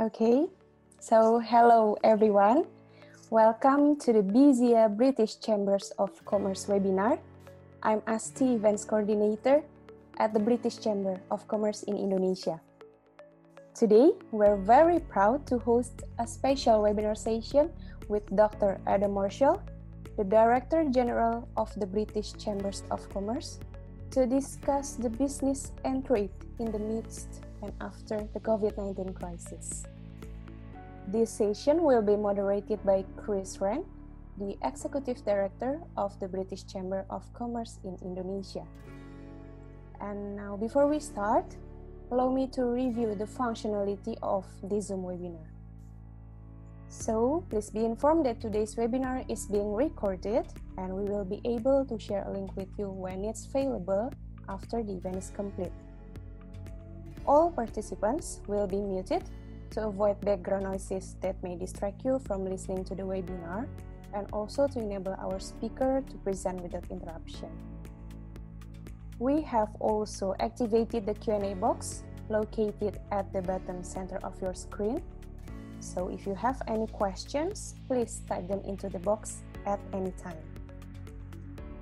Okay, so hello everyone. Welcome to the BiSEA British Chambers of Commerce webinar. I'm ASTI Events Coordinator at the British Chamber of Commerce in Indonesia. Today, we're very proud to host a special webinar session with Dr. Adam Marshall, the Director General of the British Chambers of Commerce, to discuss the business and trade in the midst and after the COVID-19 crisis. This session will be moderated by Chris Wren, the Executive Director of the British Chamber of Commerce in Indonesia. And now, before we start, allow me to review the functionality of this Zoom webinar. So, please be informed that today's webinar is being recorded and we will be able to share a link with you when it's available after the event is complete. All participants will be muted to avoid background noises that may distract you from listening to the webinar and also to enable our speaker to present without interruption. We have also activated the Q&A box located at the bottom center of your screen. So if you have any questions, please type them into the box at any time.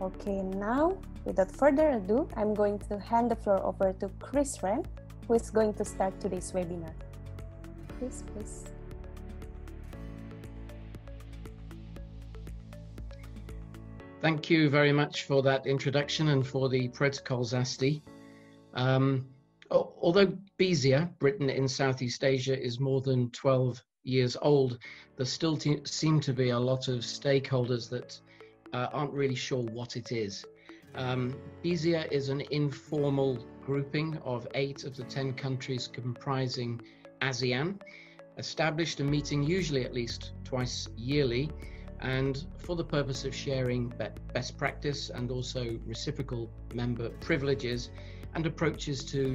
Okay, now, without further ado, I'm going to hand the floor over to Chris Wren, who is going to start today's webinar. Chris, please. Thank you very much for that introduction and for the protocols, ASTI. Although BiSEA, Britain in Southeast Asia, is more than 12 years old, there still seem to be a lot of stakeholders that aren't really sure what it is. BiSEA is an informal grouping of 8 of the 10 countries comprising ASEAN, established a meeting usually at least twice yearly, and for the purpose of sharing best practice and also reciprocal member privileges and approaches to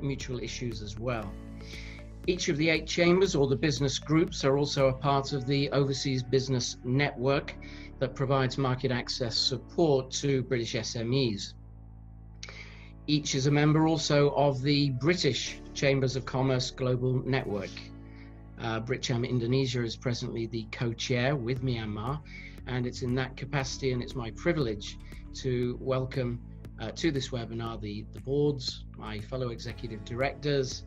mutual issues as well. Each of the 8 chambers or the business groups are also a part of the Overseas Business Network that provides market access support to British SMEs. Each is a member also of the British Chambers of Commerce Global Network. BritCham Indonesia is presently the co-chair with Myanmar, and it's in that capacity and it's my privilege to welcome to this webinar the boards, my fellow executive directors,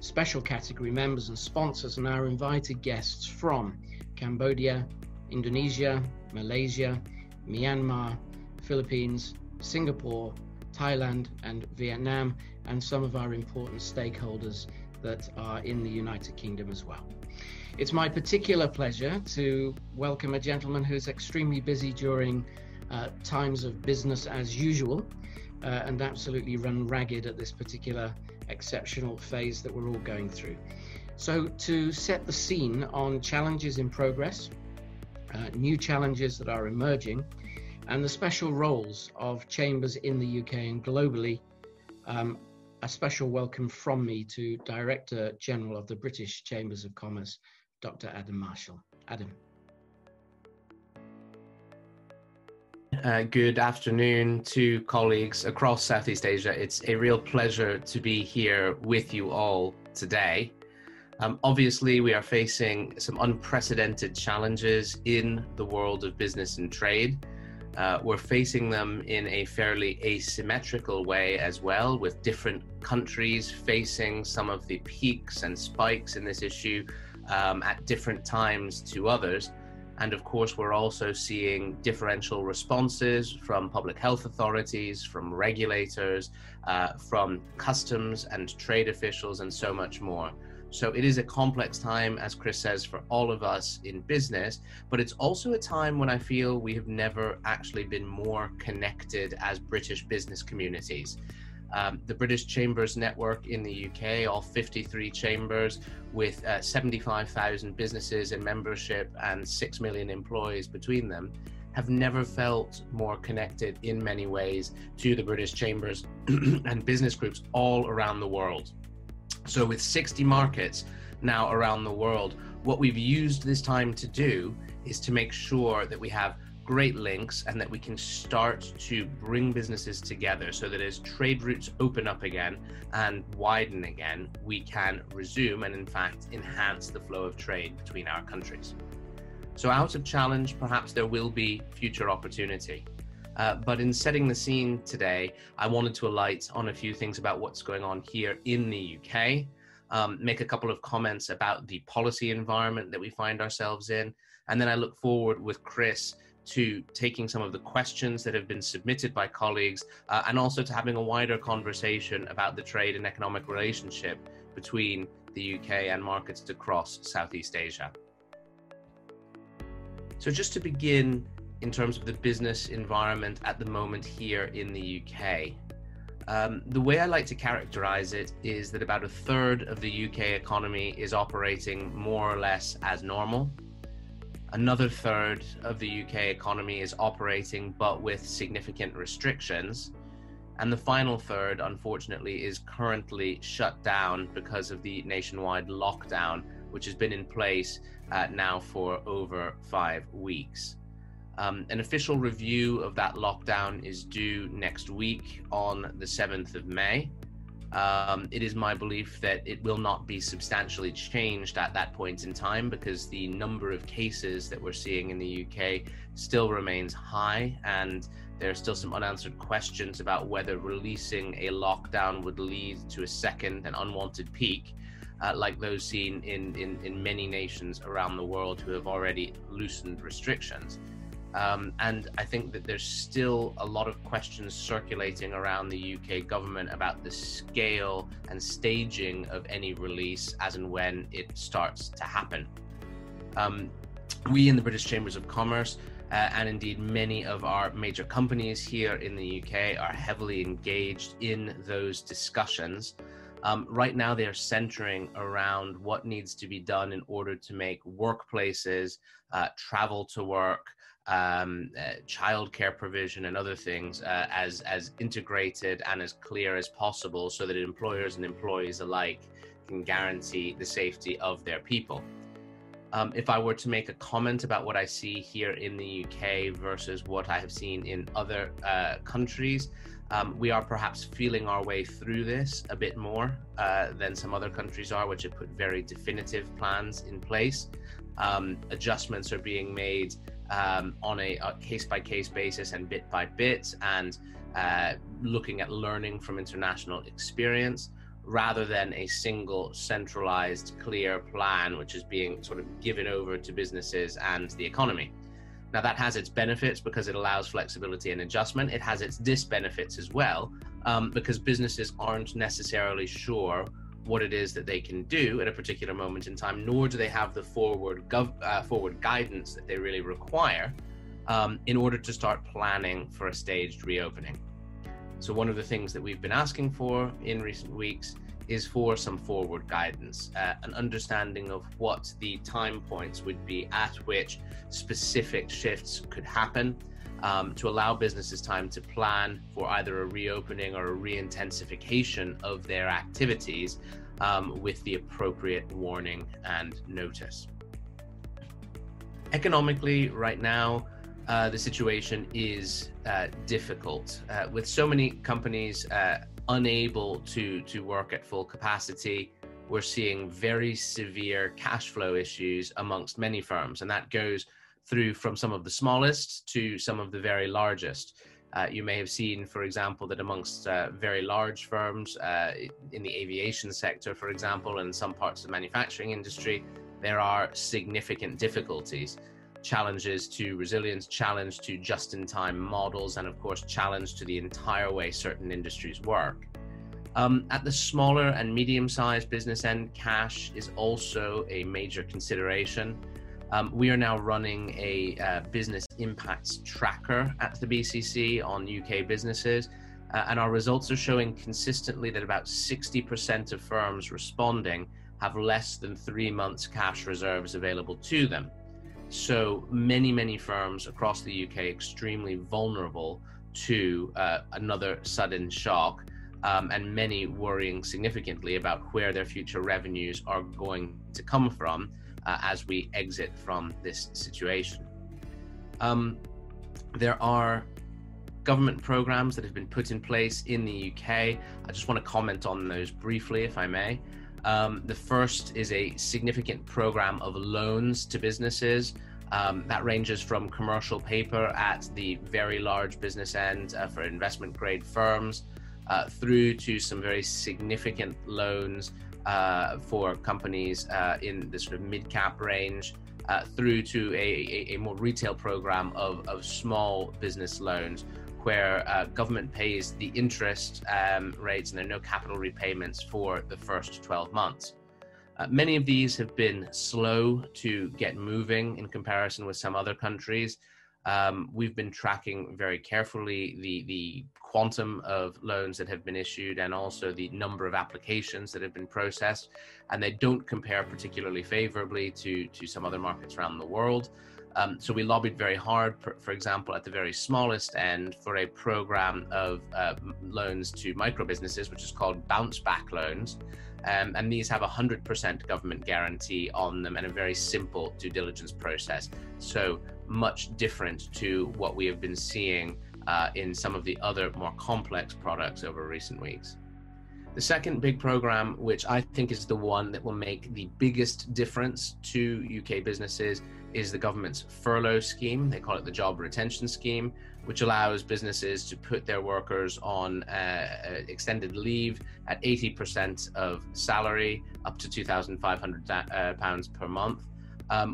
special category members and sponsors, and our invited guests from Cambodia, Indonesia, Malaysia, Myanmar, Philippines, Singapore, Thailand and Vietnam, and some of our important stakeholders that are in the United Kingdom as well. It's my particular pleasure to welcome a gentleman who's extremely busy during times of business as usual and absolutely run ragged at this particular exceptional phase that we're all going through. So to set the scene on challenges in progress, new challenges that are emerging, and the special roles of chambers in the UK and globally, a special welcome from me to Director General of the British Chambers of Commerce, Dr. Adam Marshall. Adam. Good afternoon to colleagues across Southeast Asia. It's a real pleasure to be here with you all today. Obviously, we are facing some unprecedented challenges in the world of business and trade. We're facing them in a fairly asymmetrical way as well, with different countries facing some of the peaks and spikes in this issue at different times to others. And of course, we're also seeing differential responses from public health authorities, from regulators, from customs and trade officials, and so much more. So it is a complex time, as Chris says, for all of us in business, but it's also a time when I feel we have never actually been more connected as British business communities. The British Chambers Network in the UK, all 53 chambers with 75,000 businesses in membership and 6 million employees between them, have never felt more connected in many ways to the British Chambers and business groups all around the world. So with 60 markets now around the world, what we've used this time to do is to make sure that we have great links and that we can start to bring businesses together so that as trade routes open up again and widen again, we can resume and in fact enhance the flow of trade between our countries. So out of challenge, perhaps there will be future opportunity. But in setting the scene today, I wanted to alight on a few things about what's going on here in the UK, make a couple of comments about the policy environment that we find ourselves in, and then I look forward with Chris to taking some of the questions that have been submitted by colleagues and also to having a wider conversation about the trade and economic relationship between the UK and markets across Southeast Asia. So just to begin, in terms of the business environment at the moment here in the UK. The way I like to characterize it is that about a third of the UK economy is operating more or less as normal. Another third of the UK economy is operating but with significant restrictions. And the final third, unfortunately, is currently shut down because of the nationwide lockdown, which has been in place now for over 5 weeks. An official review of that lockdown is due next week on the 7th of May. It is my belief that it will not be substantially changed at that point in time because the number of cases that we're seeing in the UK still remains high and there are still some unanswered questions about whether releasing a lockdown would lead to a second and unwanted peak like those seen in many nations around the world who have already loosened restrictions. And I think that there's still a lot of questions circulating around the UK government about the scale and staging of any release as and when it starts to happen. We in the British Chambers of Commerce and indeed many of our major companies here in the UK are heavily engaged in those discussions. Right now, they are centering around what needs to be done in order to make workplaces, travel to work, childcare provision and other things as integrated and as clear as possible so that employers and employees alike can guarantee the safety of their people. If I were to make a comment about what I see here in the UK versus what I have seen in other countries, we are perhaps feeling our way through this a bit more than some other countries are, which have put very definitive plans in place. Adjustments are being made on a case-by-case basis and bit by bit, and looking at learning from international experience rather than a single centralized clear plan which is being sort of given over to businesses and the economy. Now that has its benefits because it allows flexibility and adjustment. It has its disbenefits as well because businesses aren't necessarily sure what it is that they can do at a particular moment in time, nor do they have the forward guidance that they really require in order to start planning for a staged reopening. So one of the things that we've been asking for in recent weeks is for some forward guidance, an understanding of what the time points would be at which specific shifts could happen to allow businesses time to plan for either a reopening or a re-intensification of their activities with the appropriate warning and notice. Economically, right now, the situation is difficult. With so many companies unable to work at full capacity, we're seeing very severe cash flow issues amongst many firms, and that goes through from some of the smallest to some of the very largest. You may have seen, for example, that amongst very large firms in the aviation sector, for example, and some parts of the manufacturing industry, there are significant difficulties, challenges to resilience, challenge to just-in-time models, and of course, challenge to the entire way certain industries work. At the smaller and medium-sized business end, cash is also a major consideration. We are now running a business impacts tracker at the BCC on UK businesses, and our results are showing consistently that about 60% of firms responding have less than 3 months cash reserves available to them. So many, many firms across the UK are extremely vulnerable to another sudden shock, and many worrying significantly about where their future revenues are going to come from as we exit from this situation. There are government programs that have been put in place in the UK. I just want to comment on those briefly, if I may. The first is a significant program of loans to businesses. That ranges from commercial paper at the very large business end for investment grade firms through to some very significant loans for companies in the sort of mid-cap range through to a more retail program of small business loans where government pays the interest rates and there are no capital repayments for the first 12 months. Many of these have been slow to get moving in comparison with some other countries. We've been tracking very carefully the quantum of loans that have been issued and also the number of applications that have been processed, and they don't compare particularly favorably to some other markets around the world. So we lobbied very hard, for example, at the very smallest end for a program of loans to micro businesses, which is called bounce back loans. And these have 100% government guarantee on them and a very simple due diligence process. So much different to what we have been seeing in some of the other more complex products over recent weeks. The second big program, which I think is the one that will make the biggest difference to UK businesses, is the government's furlough scheme. They call it the job retention scheme, which allows businesses to put their workers on extended leave at 80% of salary, up to £2,500 per month.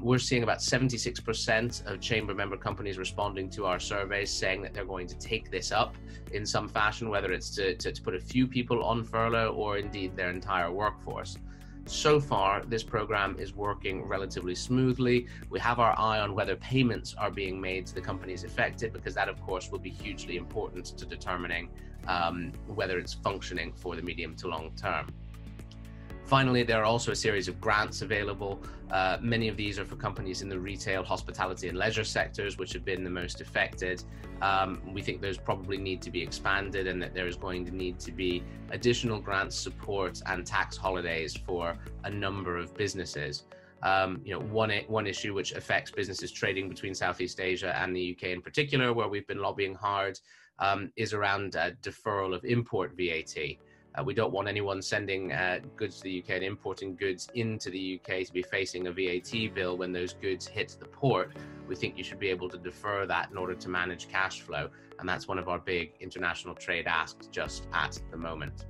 We're seeing about 76% of chamber member companies responding to our surveys saying that they're going to take this up in some fashion, whether it's to put a few people on furlough or indeed their entire workforce. So far, this program is working relatively smoothly. We have our eye on whether payments are being made to the companies affected, because that, of course, will be hugely important to determining whether it's functioning for the medium to long term. Finally, there are also a series of grants available. Many of these are for companies in the retail, hospitality and leisure sectors, which have been the most affected. We think those probably need to be expanded and that there is going to need to be additional grants, support and tax holidays for a number of businesses. One issue which affects businesses trading between Southeast Asia and the UK in particular, where we've been lobbying hard, is around deferral of import VAT. We don't want anyone sending goods to the UK and importing goods into the UK to be facing a VAT bill when those goods hit the port. We think you should be able to defer that in order to manage cash flow. And that's one of our big international trade asks just at the moment.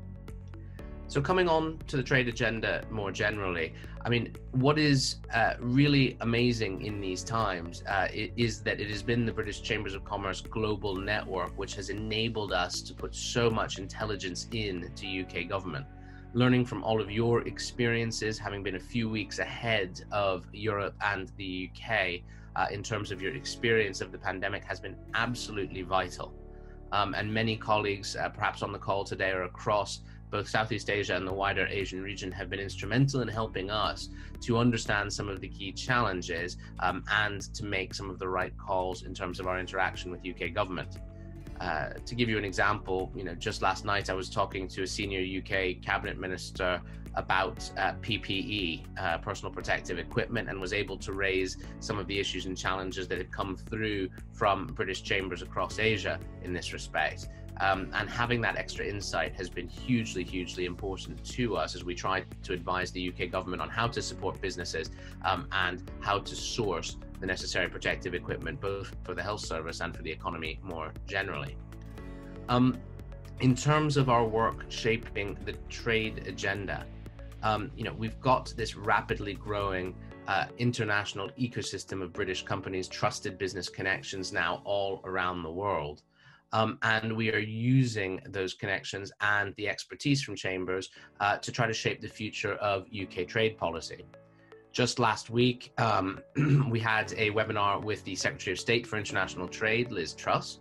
So coming on to the trade agenda more generally, I mean, what is really amazing in these times is that it has been the British Chambers of Commerce global network which has enabled us to put so much intelligence into UK government. Learning from all of your experiences, having been a few weeks ahead of Europe and the UK in terms of your experience of the pandemic has been absolutely vital. And many colleagues, perhaps on the call today or across both Southeast Asia and the wider Asian region, have been instrumental in helping us to understand some of the key challenges and to make some of the right calls in terms of our interaction with UK government. To give you an example, just last night I was talking to a senior UK cabinet minister about PPE, personal protective equipment, and was able to raise some of the issues and challenges that had come through from British chambers across Asia in this respect. And having that extra insight has been hugely, hugely important to us as we try to advise the UK government on how to support businesses and how to source the necessary protective equipment, both for the health service and for the economy more generally. In terms of our work shaping the trade agenda, we've got this rapidly growing international ecosystem of British companies, trusted business connections now all around the world. And we are using those connections and the expertise from chambers to try to shape the future of UK trade policy. Just last week, we had a webinar with the Secretary of State for International Trade, Liz Truss,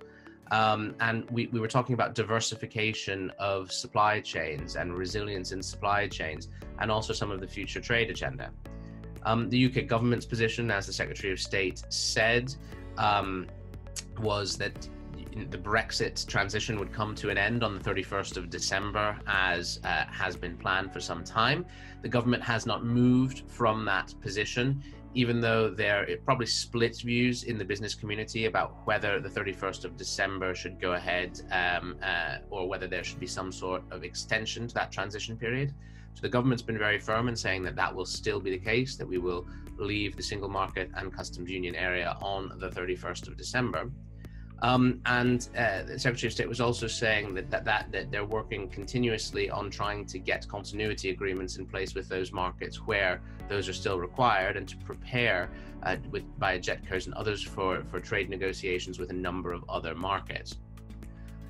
and we were talking about diversification of supply chains and resilience in supply chains, and also some of the future trade agenda. The UK government's position, as the Secretary of State said, was that the Brexit transition would come to an end on the 31st of December, as has been planned for some time. The government has not moved from that position. even though there it probably splits views in the business community about whether the 31st of December should go ahead or whether there should be some sort of extension to that transition period. So the government's been very firm in saying that that will still be the case, that we will leave the single market and customs union area on the 31st of December. And the Secretary of State was also saying that they're working continuously on trying to get continuity agreements in place with those markets where those are still required, and to prepare by JETCOs and others for trade negotiations with a number of other markets.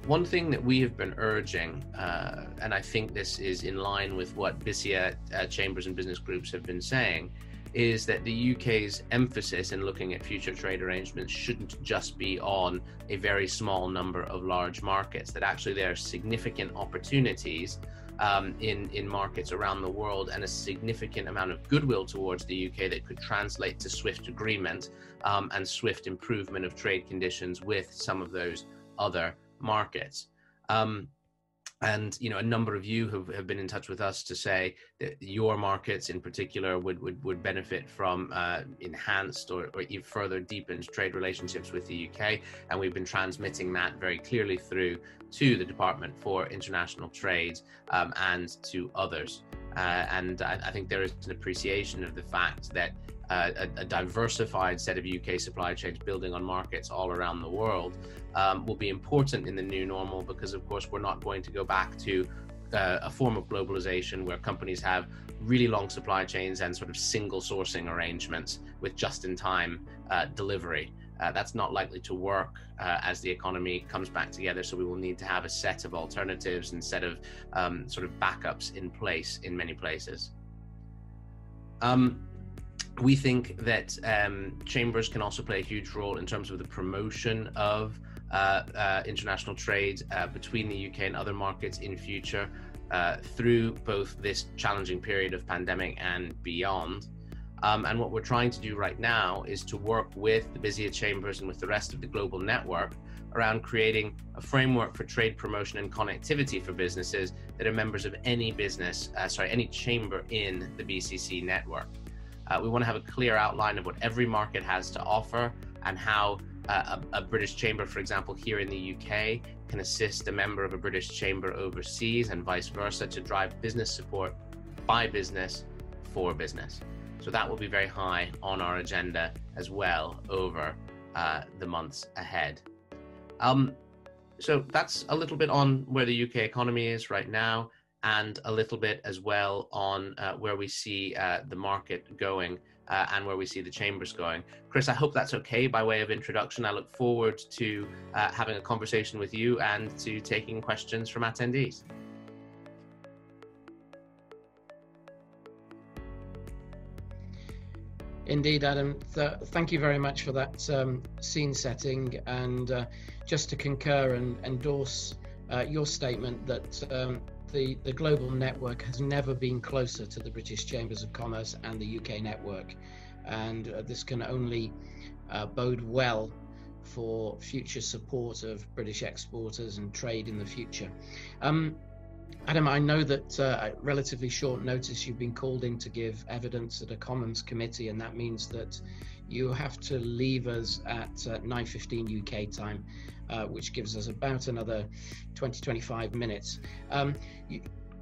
One thing that we have been urging, and I think this is in line with what BiSEA chambers and business groups have been saying, is that the UK's emphasis in looking at future trade arrangements shouldn't just be on a very small number of large markets, that actually there are significant opportunities in markets around the world and a significant amount of goodwill towards the UK that could translate to swift agreement and swift improvement of trade conditions with some of those other markets. And you know, a number of you have been in touch with us to say that your markets in particular would benefit from enhanced or even further deepened trade relationships with the UK. And we've been transmitting that very clearly through to the Department for International Trade and to others. And I think there is an appreciation of the fact that a diversified set of UK supply chains building on markets all around the world will be important in the new normal, because of course we're not going to go back to a form of globalization where companies have really long supply chains and sort of single sourcing arrangements with just-in-time delivery. That's not likely to work as the economy comes back together, so we will need to have a set of alternatives and set of sort of backups in place in many places. We think that chambers can also play a huge role in terms of the promotion of international trade between the UK and other markets in future through both this challenging period of pandemic and beyond. And what we're trying to do right now is to work with the BiSEA chambers and with the rest of the global network around creating a framework for trade promotion and connectivity for businesses that are members of any any chamber in the BCC network. We want to have a clear outline of what every market has to offer and how a British chamber, for example, here in the UK can assist a member of a British chamber overseas and vice versa to drive business support by business for business. So that will be very high on our agenda as well over the months ahead. So that's a little bit on where the UK economy is right now, and a little bit as well on where we see the market going and where we see the chambers going. Chris, I hope that's okay by way of introduction. I look forward to having a conversation with you and to taking questions from attendees. Indeed, Adam. Thank you very much for that scene setting, and just to concur and endorse your statement that the global network has never been closer to the British Chambers of Commerce and the UK network, and this can only bode well for future support of British exporters and trade in the future. Adam, I know that at relatively short notice you've been called in to give evidence at a Commons committee, and that means that you have to leave us at 9:15 UK time, which gives us about another 20-25 minutes.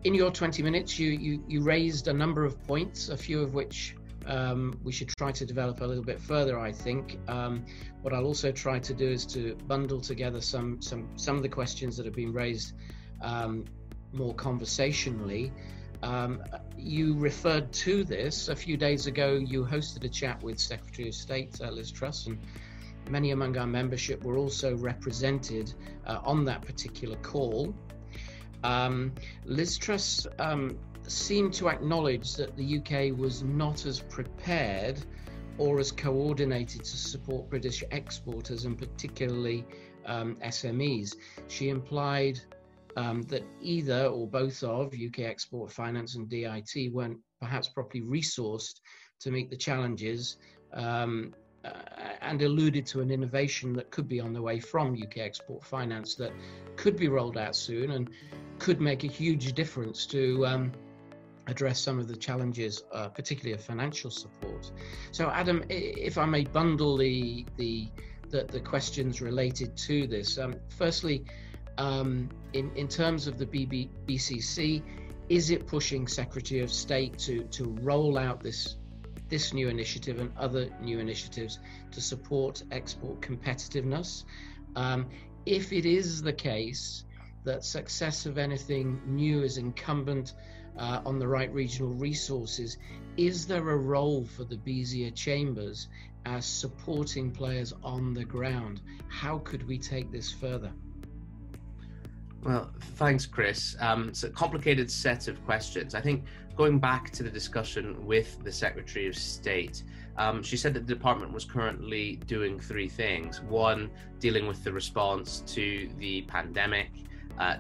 In your 20 minutes, you raised a number of points, a few of which we should try to develop a little bit further, I think. What I'll also try to do is to bundle together some of the questions that have been raised more conversationally. You referred to this a few days ago. You hosted a chat with Secretary of State Liz Truss, and many among our membership were also represented on that particular call. Liz Truss seemed to acknowledge that the UK was not as prepared or as coordinated to support British exporters, and particularly SMEs. she implied that either or both of UK Export Finance and DIT weren't perhaps properly resourced to meet the challenges, and alluded to an innovation that could be on the way from UK Export Finance that could be rolled out soon and could make a huge difference to address some of the challenges, particularly of financial support. So Adam, if I may bundle the questions related to this. Firstly, in terms of the BCC, is it pushing Secretary of State to roll out this new initiative and other new initiatives to support export competitiveness? If it is the case that success of anything new is incumbent on the right regional resources, is there a role for the BiSEA chambers as supporting players on the ground? How could we take this further? Well, thanks, Chris. It's a complicated set of questions. I think going back to the discussion with the Secretary of State, she said that the department was currently doing three things. One, dealing with the response to the pandemic.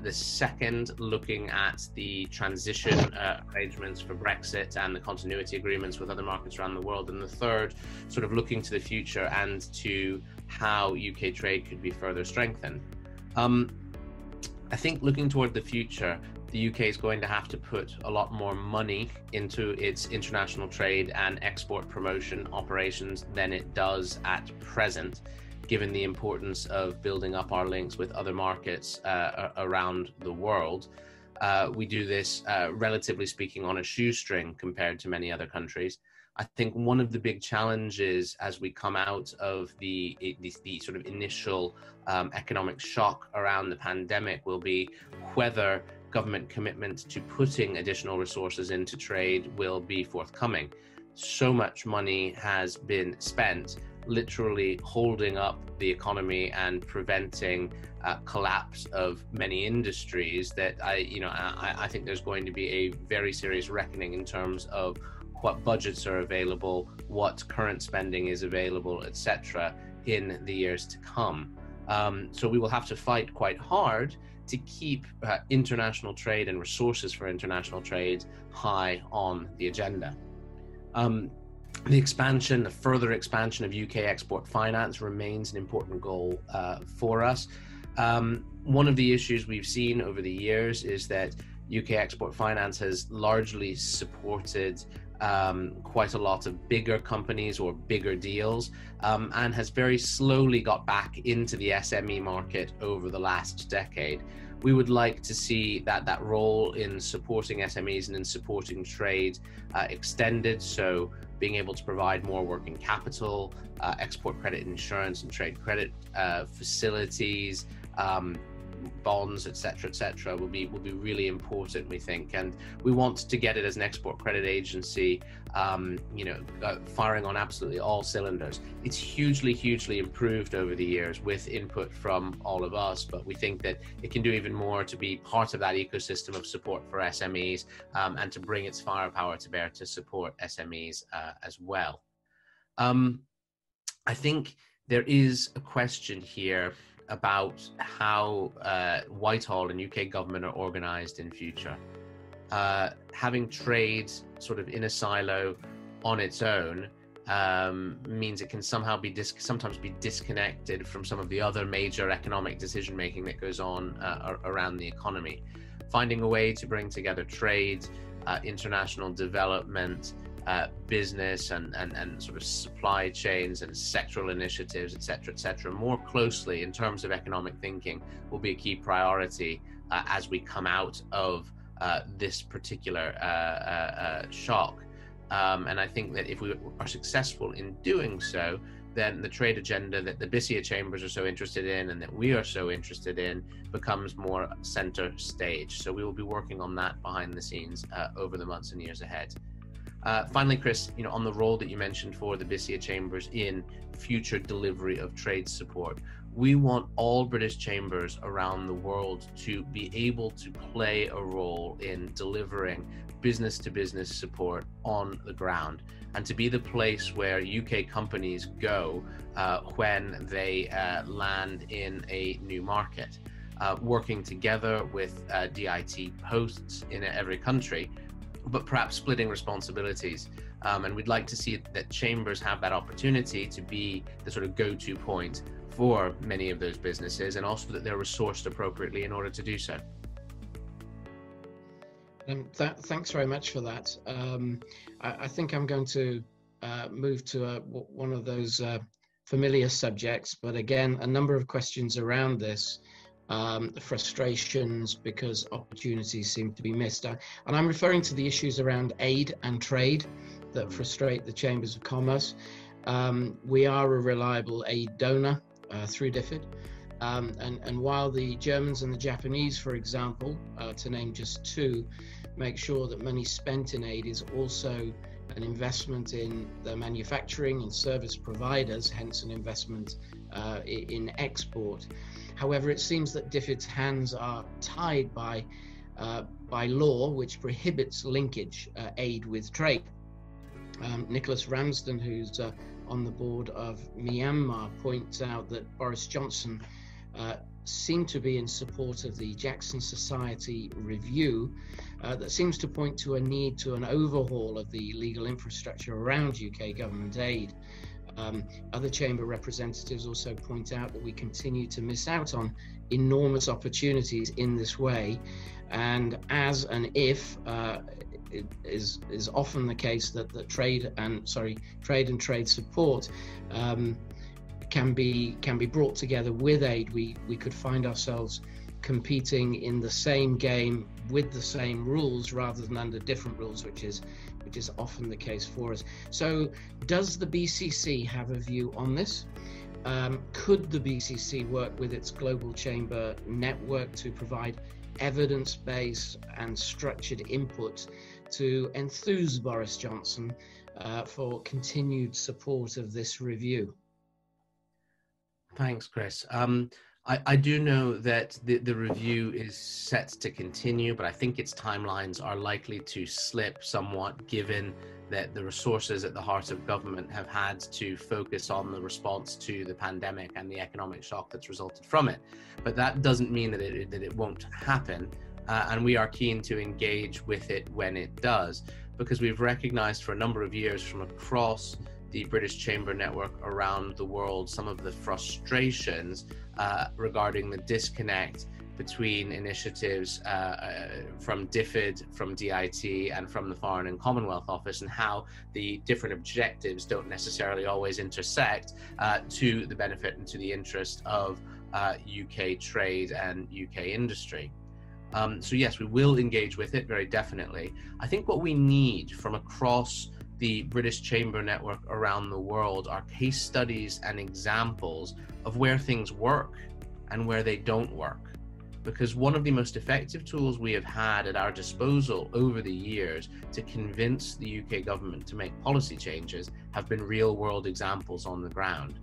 The second, looking at the transition arrangements for Brexit and the continuity agreements with other markets around the world. And the third, sort of looking to the future and to how UK trade could be further strengthened. I think looking toward the future, the UK is going to have to put a lot more money into its international trade and export promotion operations than it does at present, given the importance of building up our links with other markets around the world. We do this, relatively speaking, on a shoestring compared to many other countries. I think one of the big challenges as we come out of the sort of initial economic shock around the pandemic will be whether government commitment to putting additional resources into trade will be forthcoming. So much money has been spent literally holding up the economy and preventing collapse of many industries that I think there's going to be a very serious reckoning in terms of what budgets are available, what current spending is available, etc. in the years to come. So we will have to fight quite hard to keep international trade and resources for international trade high on the agenda. The further expansion of UK export finance remains an important goal for us. One of the issues we've seen over the years is that UK export finance has largely supported quite a lot of bigger companies or bigger deals, and has very slowly got back into the SME market over the last decade. We would like to see that role in supporting SMEs and in supporting trade extended, so being able to provide more working capital, export credit insurance and trade credit facilities, bonds, etc., etc., will be really important, we think, and we want to get it as an export credit agency, firing on absolutely all cylinders. It's hugely improved over the years with input from all of us, but we think that it can do even more to be part of that ecosystem of support for SMEs, and to bring its firepower to bear to support SMEs as well. I think there is a question here about how Whitehall and UK government are organised in future. Having trade sort of in a silo on its own means it can somehow sometimes be disconnected from some of the other major economic decision making that goes on around the economy. Finding a way to bring together trade, international development, business and sort of supply chains and sectoral initiatives, etc., more closely in terms of economic thinking will be a key priority as we come out of this particular shock. And I think that if we are successful in doing so, then the trade agenda that the BiSEA chambers are so interested in and that we are so interested in becomes more center stage. So we will be working on that behind the scenes over the months and years ahead. Finally, Chris, on the role that you mentioned for the BiSEA chambers in future delivery of trade support, we want all British chambers around the world to be able to play a role in delivering business-to-business support on the ground, and to be the place where UK companies go when they land in a new market. Working together with DIT posts in every country, but perhaps splitting responsibilities. And we'd like to see that chambers have that opportunity to be the sort of go-to point for many of those businesses, and also that they're resourced appropriately in order to do so. Thanks very much for that. I think I'm going to move to one of those familiar subjects, but again, a number of questions around this, frustrations because opportunities seem to be missed. And I'm referring to the issues around aid and trade that frustrate the Chambers of Commerce. We are a reliable aid donor through DFID. And while the Germans and the Japanese, for example, to name just two, make sure that money spent in aid is also an investment in their manufacturing and service providers, hence an investment in export. However, it seems that DFID's hands are tied by law, which prohibits linkage aid with trade. Nicholas Ramsden, who's on the board of Myanmar, points out that Boris Johnson seem to be in support of the Jackson Society review that seems to point to a need to an overhaul of the legal infrastructure around UK government aid. Other chamber representatives also point out that we continue to miss out on enormous opportunities in this way, and as and if it is often the case that the trade and trade support can be brought together with aid, we could find ourselves competing in the same game with the same rules rather than under different rules, which is often the case for us. So does the BCC have a view on this? Could the BCC work with its global chamber network to provide evidence-based and structured input to enthuse Boris Johnson for continued support of this review? Thanks, Chris. I do know that the review is set to continue, but I think its timelines are likely to slip somewhat, given that the resources at the heart of government have had to focus on the response to the pandemic and the economic shock that's resulted from it. But that doesn't mean that it won't happen, and we are keen to engage with it when it does, because we've recognized for a number of years from across the British Chamber network around the world some of the frustrations regarding the disconnect between initiatives from DFID, from DIT, and from the Foreign and Commonwealth Office, and how the different objectives don't necessarily always intersect to the benefit and to the interest of UK trade and UK industry. So yes, we will engage with it very definitely. I think what we need from across the British Chamber network around the world are case studies and examples of where things work and where they don't work. Because one of the most effective tools we have had at our disposal over the years to convince the UK government to make policy changes have been real world examples on the ground.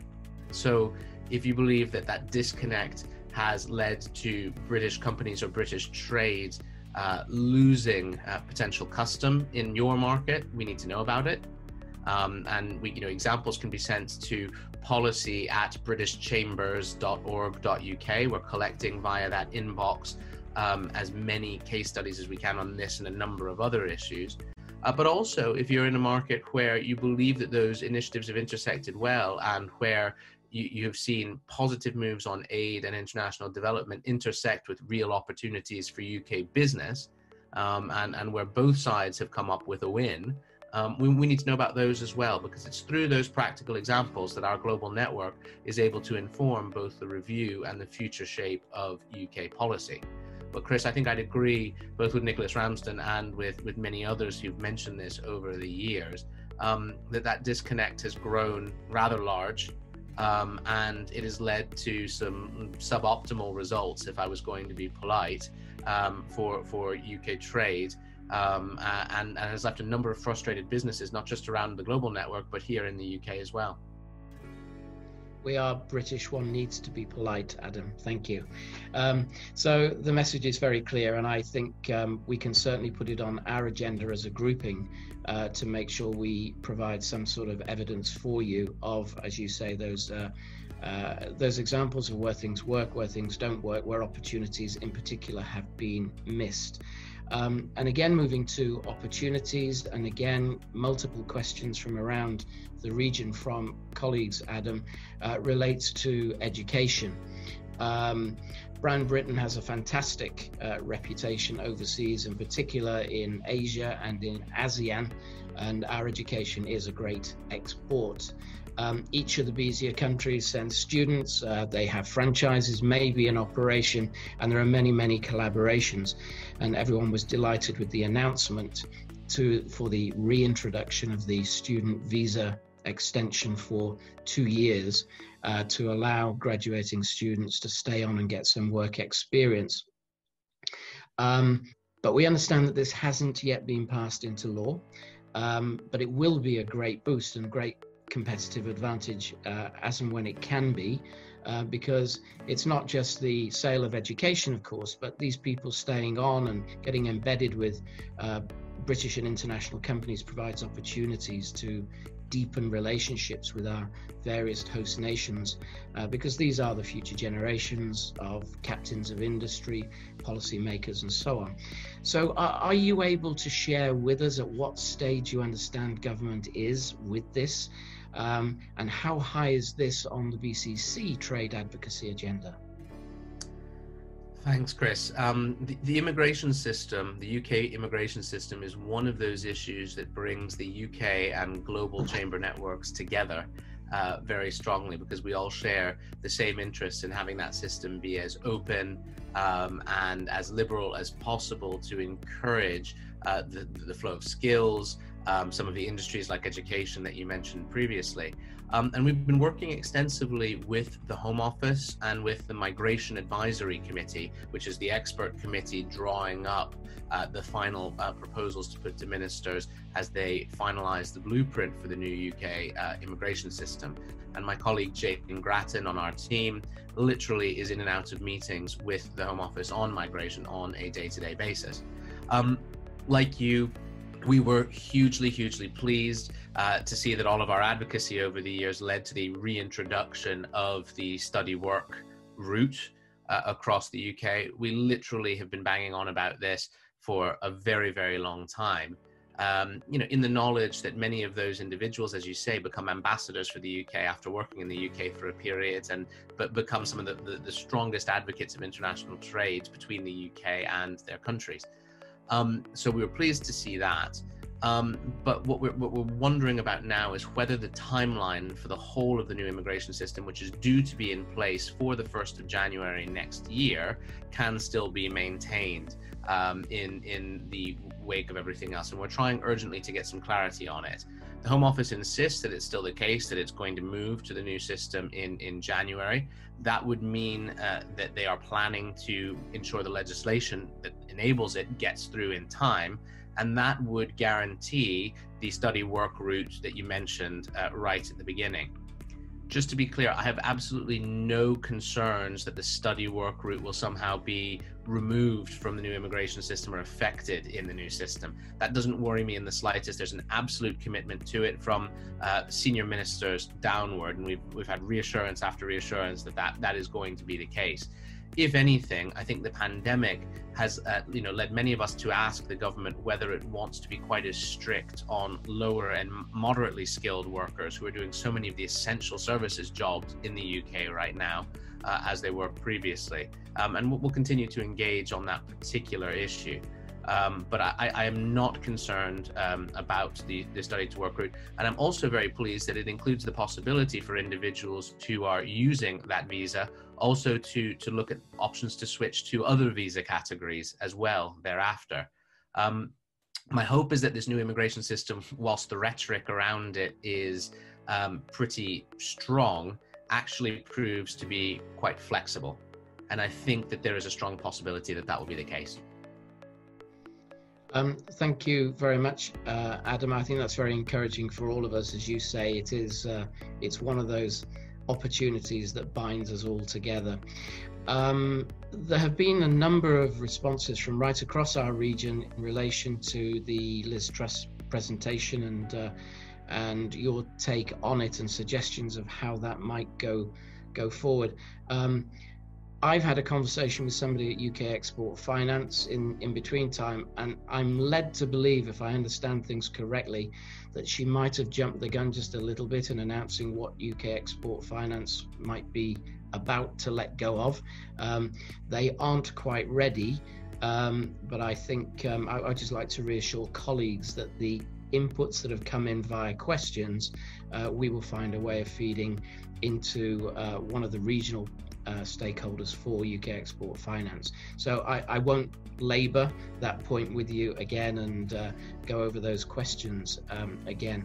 So if you believe that that disconnect has led to British companies or British trades losing potential custom in your market, we need to know about it. And we, examples can be sent to policy@britishchambers.org.uk. We're collecting via that inbox as many case studies as we can on this and a number of other issues. But also, if you're in a market where you believe that those initiatives have intersected well and where you have seen positive moves on aid and international development intersect with real opportunities for UK business, and where both sides have come up with a win, we need to know about those as well, because it's through those practical examples that our global network is able to inform both the review and the future shape of UK policy. But Chris, I think I'd agree both with Nicholas Ramsden and with many others who've mentioned this over the years, that disconnect has grown rather large. And it has led to some suboptimal results, if I was going to be polite, for UK trade, and has left a number of frustrated businesses, not just around the global network, but here in the UK as well. We are British, one needs to be polite, Adam, thank you. So the message is very clear, and I think we can certainly put it on our agenda as a grouping to make sure we provide some sort of evidence for you of, as you say, those examples of where things work, where things don't work, where opportunities in particular have been missed. And again, moving to opportunities, and again, multiple questions from around the region from colleagues, Adam, relates to education. Brand Britain has a fantastic reputation overseas, in particular in Asia and in ASEAN, and our education is a great export. Each of the BiSEA countries sends students, they have franchises maybe in operation, and there are many, many collaborations. And everyone was delighted with the announcement for the reintroduction of the student visa extension for 2 years to allow graduating students to stay on and get some work experience. But we understand that this hasn't yet been passed into law, but it will be a great boost and great competitive advantage as and when it can be, because it's not just the sale of education, of course, but these people staying on and getting embedded with British and international companies provides opportunities to deepen relationships with our various host nations, because these are the future generations of captains of industry, policymakers, and so on. So are you able to share with us at what stage you understand government is with this, and how high is this on the BCC trade advocacy agenda? Thanks, Chris. The immigration system, the UK immigration system, is one of those issues that brings the UK and global chamber networks together very strongly, because we all share the same interests in having that system be as open and as liberal as possible to encourage the flow of skills, some of the industries like education that you mentioned previously. And we've been working extensively with the Home Office and with the Migration Advisory Committee, which is the expert committee drawing up the final proposals to put to ministers as they finalise the blueprint for the new UK immigration system. And my colleague Jaydon Grattan on our team literally is in and out of meetings with the Home Office on migration on a day-to-day basis. Like you, we were hugely, hugely pleased to see that all of our advocacy over the years led to the reintroduction of the study work route across the UK. We literally have been banging on about this for a very, very long time. You know, in the knowledge that many of those individuals, as you say, become ambassadors for the UK after working in the UK for a period, but become some of the strongest advocates of international trade between the UK and their countries. So we were pleased to see that, but what we're wondering about now is whether the timeline for the whole of the new immigration system, which is due to be in place for the 1st of January next year, can still be maintained in the wake of everything else, and we're trying urgently to get some clarity on it. The Home Office insists that it's still the case that it's going to move to the new system in January. That would mean that they are planning to ensure the legislation that enables it gets through in time, and that would guarantee the study work route that you mentioned right at the beginning. Just to be clear, I have absolutely no concerns that the study work route will somehow be removed from the new immigration system or affected in the new system. That doesn't worry me in the slightest. There's an absolute commitment to it from senior ministers downward, and we've had reassurance after reassurance that is going to be the case. If anything, I think the pandemic has led many of us to ask the government whether it wants to be quite as strict on lower and moderately skilled workers who are doing so many of the essential services jobs in the UK right now as they were previously. And we'll continue to engage on that particular issue. But I am not concerned about the study to work route. And I'm also very pleased that it includes the possibility for individuals who are using that visa also to look at options to switch to other visa categories as well thereafter. My hope is that this new immigration system, whilst the rhetoric around it is pretty strong, actually proves to be quite flexible. And I think that there is a strong possibility that will be the case. Thank you very much, Adam. I think that's very encouraging for all of us. As you say, it is, it's one of those opportunities that binds us all together. There have been a number of responses from right across our region in relation to the Liz Truss presentation and your take on it and suggestions of how that might go forward. I've had a conversation with somebody at UK Export Finance in between time, and I'm led to believe, if I understand things correctly, that she might have jumped the gun just a little bit in announcing what UK Export Finance might be about to let go of. They aren't quite ready, but I think I'd just like to reassure colleagues that the inputs that have come in via questions, we will find a way of feeding into one of the regional stakeholders for UK Export Finance. So I won't labour that point with you again and go over those questions again.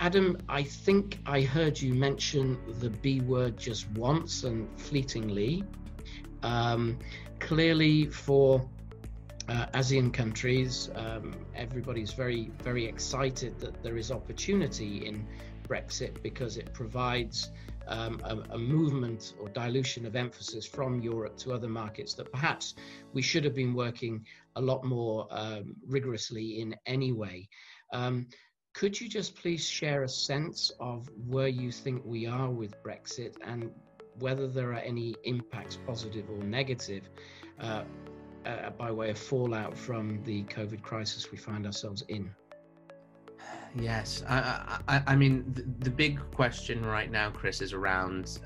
Adam, I think I heard you mention the B word just once and fleetingly. Clearly for ASEAN countries, everybody's very, very excited that there is opportunity in Brexit because it provides a movement or dilution of emphasis from Europe to other markets that perhaps we should have been working a lot more rigorously in anyway. Could you just please share a sense of where you think we are with Brexit and whether there are any impacts, positive or negative, by way of fallout from the COVID crisis we find ourselves in? Yes, I mean, the big question right now, Chris, is around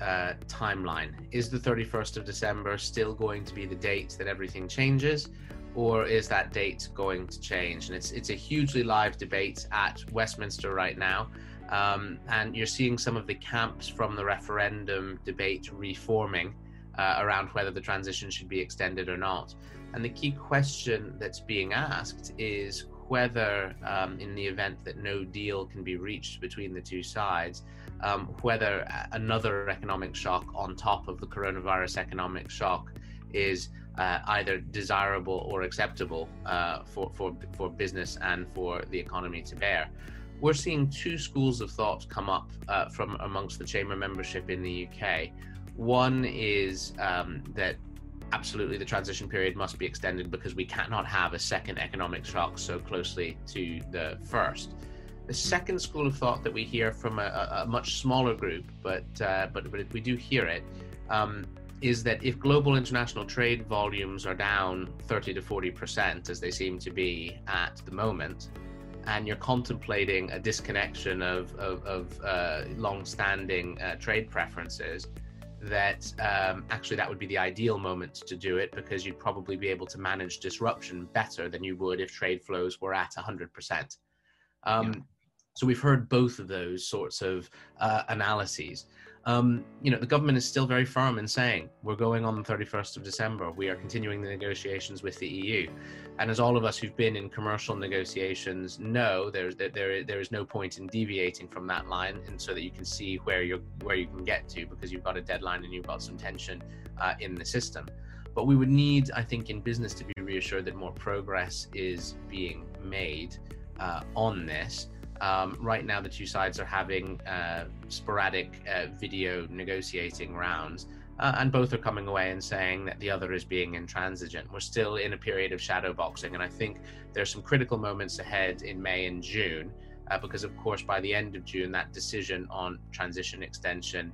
timeline. Is the 31st of December still going to be the date that everything changes, or is that date going to change? And it's a hugely live debate at Westminster right now, and you're seeing some of the camps from the referendum debate reforming around whether the transition should be extended or not. And the key question that's being asked is whether, in the event that no deal can be reached between the two sides, whether another economic shock on top of the coronavirus economic shock is either desirable or acceptable for business and for the economy to bear. We're seeing two schools of thought come up from amongst the chamber membership in the UK. One is that absolutely, the transition period must be extended because we cannot have a second economic shock so closely to the first. The second school of thought that we hear from a much smaller group, but we do hear it, is that if global international trade volumes are down 30 to 40%, as they seem to be at the moment, and you're contemplating a disconnection of long-standing trade preferences, that actually that would be the ideal moment to do it, because you'd probably be able to manage disruption better than you would if trade flows were at 100%. So we've heard both of those sorts of analyses. You know, the government is still very firm in saying we're going on the 31st of December. We are continuing the negotiations with the EU. And as all of us who've been in commercial negotiations know, there is no point in deviating from that line, and so that you can see where you can get to, because you've got a deadline and you've got some tension in the system. But we would need, I think, in business to be reassured that more progress is being made on this. Right now, the two sides are having sporadic video negotiating rounds, and both are coming away and saying that the other is being intransigent. We're still in a period of shadow boxing, and I think there's some critical moments ahead in May and June, because, of course, by the end of June, that decision on transition extension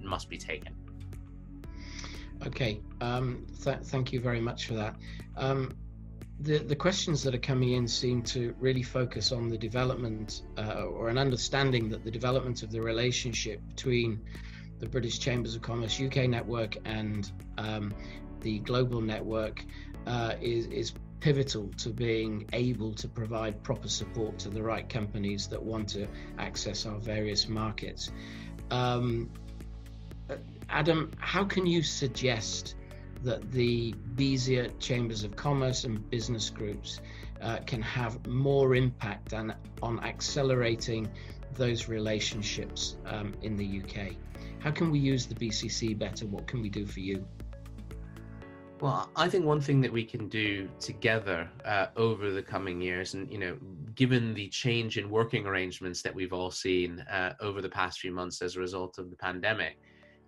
must be taken. Okay, thank you very much for that. The questions that are coming in seem to really focus on the development or an understanding that the development of the relationship between the British Chambers of Commerce UK network and the global network is pivotal to being able to provide proper support to the right companies that want to access our various markets. Adam, how can you suggest that the BiSEA Chambers of Commerce and business groups can have more impact on accelerating those relationships in the UK? How can we use the BCC better? What can we do for you? Well, I think one thing that we can do together over the coming years, and you know, given the change in working arrangements that we've all seen over the past few months as a result of the pandemic,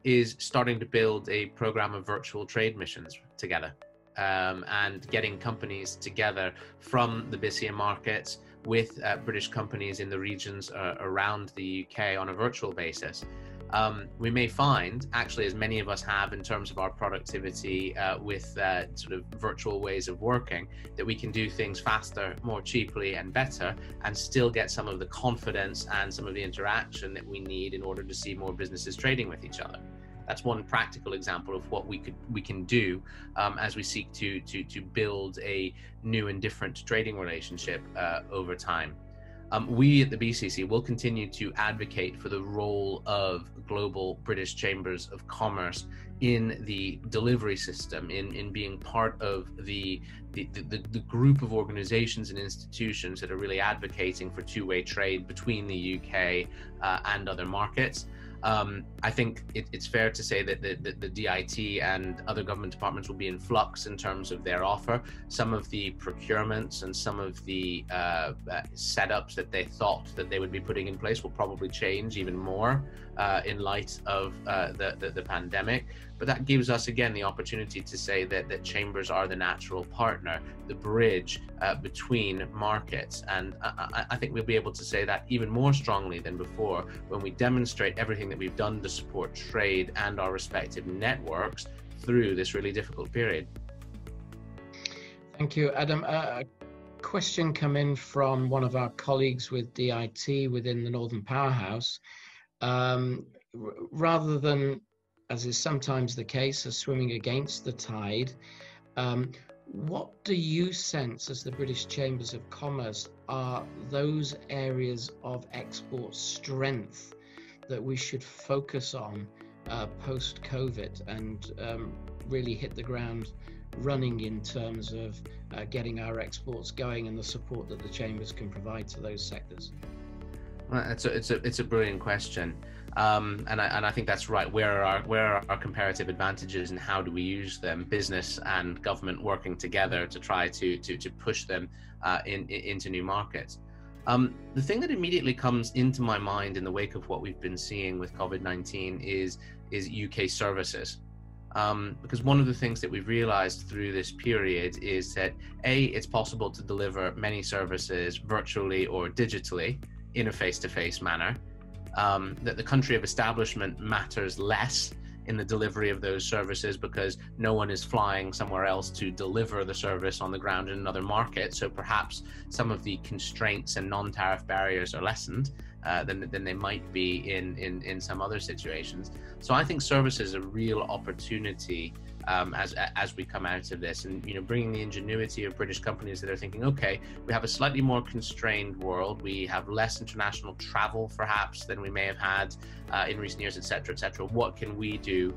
is starting to build a program of virtual trade missions together, and getting companies together from the BiSEA markets with British companies in the regions around the UK on a virtual basis. we may find, actually, as many of us have in terms of our productivity with sort of virtual ways of working, that we can do things faster, more cheaply and better, and still get some of the confidence and some of the interaction that we need in order to see more businesses trading with each other. That's one practical example of what we can do as we seek to build a new and different trading relationship over time. We at the BCC will continue to advocate for the role of global British Chambers of Commerce in the delivery system, in being part of the group of organizations and institutions that are really advocating for two-way trade between the UK and other markets. I think it's fair to say that the DIT and other government departments will be in flux in terms of their offer. Some of the procurements and some of the setups that they thought that they would be putting in place will probably change even more in light of the pandemic. But that gives us, again, the opportunity to say that chambers are the natural partner, the bridge between markets. And I think we'll be able to say that even more strongly than before when we demonstrate everything that we've done to support trade and our respective networks through this really difficult period. Thank you, Adam. A question come in from one of our colleagues with DIT within the Northern Powerhouse. Rather than, as is sometimes the case, of swimming against the tide, what do you sense as the British Chambers of Commerce are those areas of export strength that we should focus on post-COVID and really hit the ground running in terms of getting our exports going and the support that the chambers can provide to those sectors? Well, it's a brilliant question. And I think that's right. Where are our comparative advantages and how do we use them? Business and government working together to try to push them into new markets. The thing that immediately comes into my mind in the wake of what we've been seeing with COVID-19 is UK services. Because one of the things that we've realized through this period is that A, it's possible to deliver many services virtually or digitally in a face-to-face manner. That the country of establishment matters less in the delivery of those services because no one is flying somewhere else to deliver the service on the ground in another market. So perhaps some of the constraints and non-tariff barriers are lessened than they might be in some other situations. So I think service is a real opportunity as we come out of this, and bringing the ingenuity of British companies that are thinking, okay, we have a slightly more constrained world, we have less international travel perhaps than we may have had in recent years, etc., etc. What can we do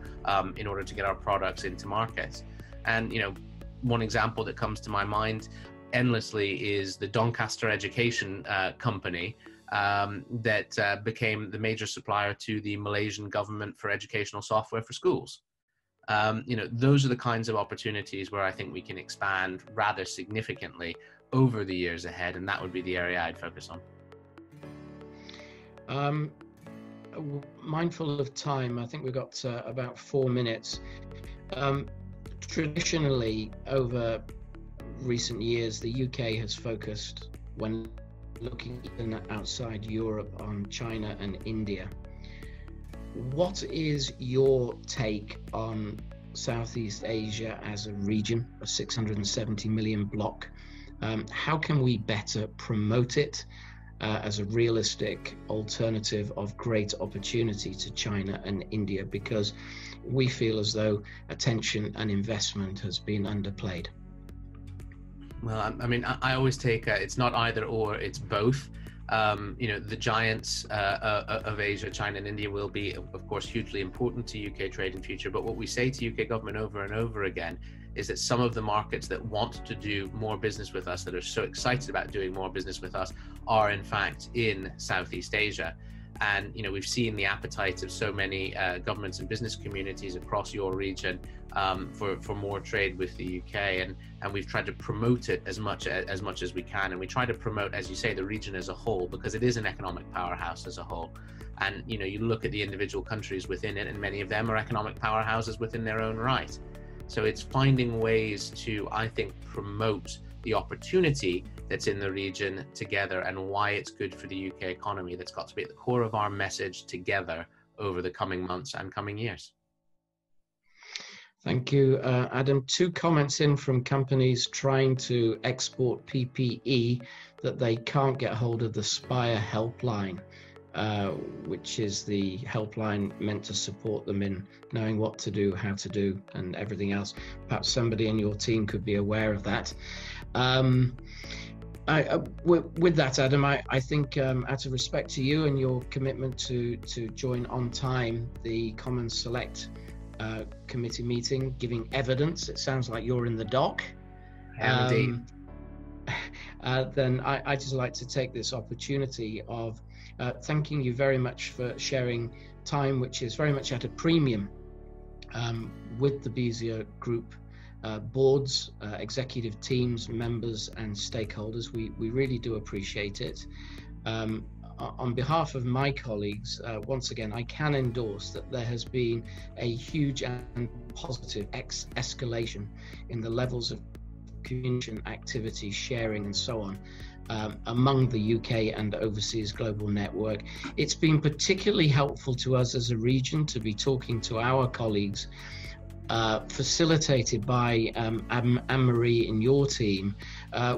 in order to get our products into markets? And one example that comes to my mind endlessly is the Doncaster Education company that became the major supplier to the Malaysian government for educational software for schools. Those are the kinds of opportunities where I think we can expand rather significantly over the years ahead, and that would be the area I'd focus on. Mindful of time, I think we've got about 4 minutes. Traditionally, over recent years, the UK has focused, when looking even outside Europe, on China and India. What is your take on Southeast Asia as a region, a 670 million block? How can we better promote it as a realistic alternative of great opportunity to China and India? Because we feel as though attention and investment has been underplayed. Well, I mean, I always take it's not either or, it's both. The giants of Asia, China and India, will be, of course, hugely important to UK trade in future. But what we say to UK government over and over again is that some of the markets that want to do more business with us, that are so excited about doing more business with us, are in fact in Southeast Asia. And we've seen the appetite of so many governments and business communities across your region for more trade with the UK, and we've tried to promote it as much as we can, and we try to promote, as you say, the region as a whole, because it is an economic powerhouse as a whole. And you look at the individual countries within it, and many of them are economic powerhouses within their own right. So it's finding ways to, I think, promote the opportunity that's in the region together, and why it's good for the UK economy. That's got to be at the core of our message together over the coming months and coming years. Thank you, Adam. Two comments in from companies trying to export PPE that they can't get hold of the SPIRE helpline, which is the helpline meant to support them in knowing what to do, how to do, and everything else. Perhaps somebody in your team could be aware of that. With that, Adam, I think out of respect to you and your commitment to join on time the Common Select committee meeting, giving evidence, it sounds like you're in the dock. Indeed. Then I just like to take this opportunity of thanking you very much for sharing time, which is very much at a premium with the BiSEA group boards, executive teams, members and stakeholders. We really do appreciate it. On behalf of my colleagues, once again, I can endorse that there has been a huge and positive escalation in the levels of communication, activity, sharing and so on among the UK and overseas global network. It's been particularly helpful to us as a region to be talking to our colleagues, facilitated by Anne-Marie and your team,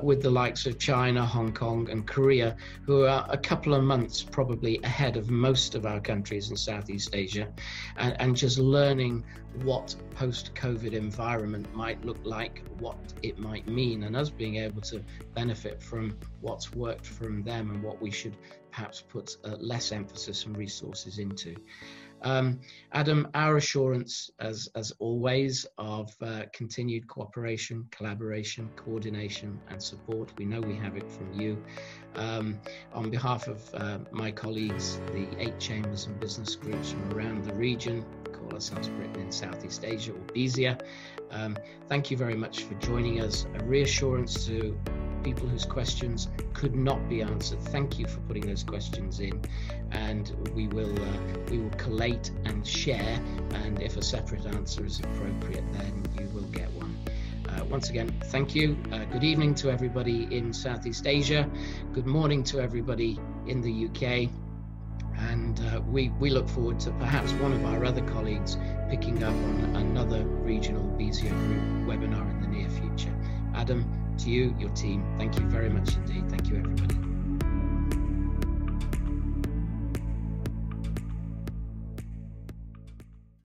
with the likes of China, Hong Kong and Korea, who are a couple of months probably ahead of most of our countries in Southeast Asia, and just learning what post-COVID environment might look like, what it might mean, and us being able to benefit from what's worked from them and what we should perhaps put less emphasis and resources into. Adam, our assurance, as always, of continued cooperation, collaboration, coordination and support. We know we have it from you. On behalf of my colleagues, the 8 chambers and business groups from around the region, call ourselves Britain in Southeast Asia, or BiSEA, thank you very much for joining us. A reassurance to people whose questions could not be answered. Thank you for putting those questions in, and we will collate and share, and if a separate answer is appropriate, then you will get one. Once again, thank you. Good evening to everybody in Southeast Asia. Good morning to everybody in the UK. And we look forward to perhaps one of our other colleagues picking up on another regional BiSEA group webinar in the near future. Adam, to you, your team, thank you very much indeed.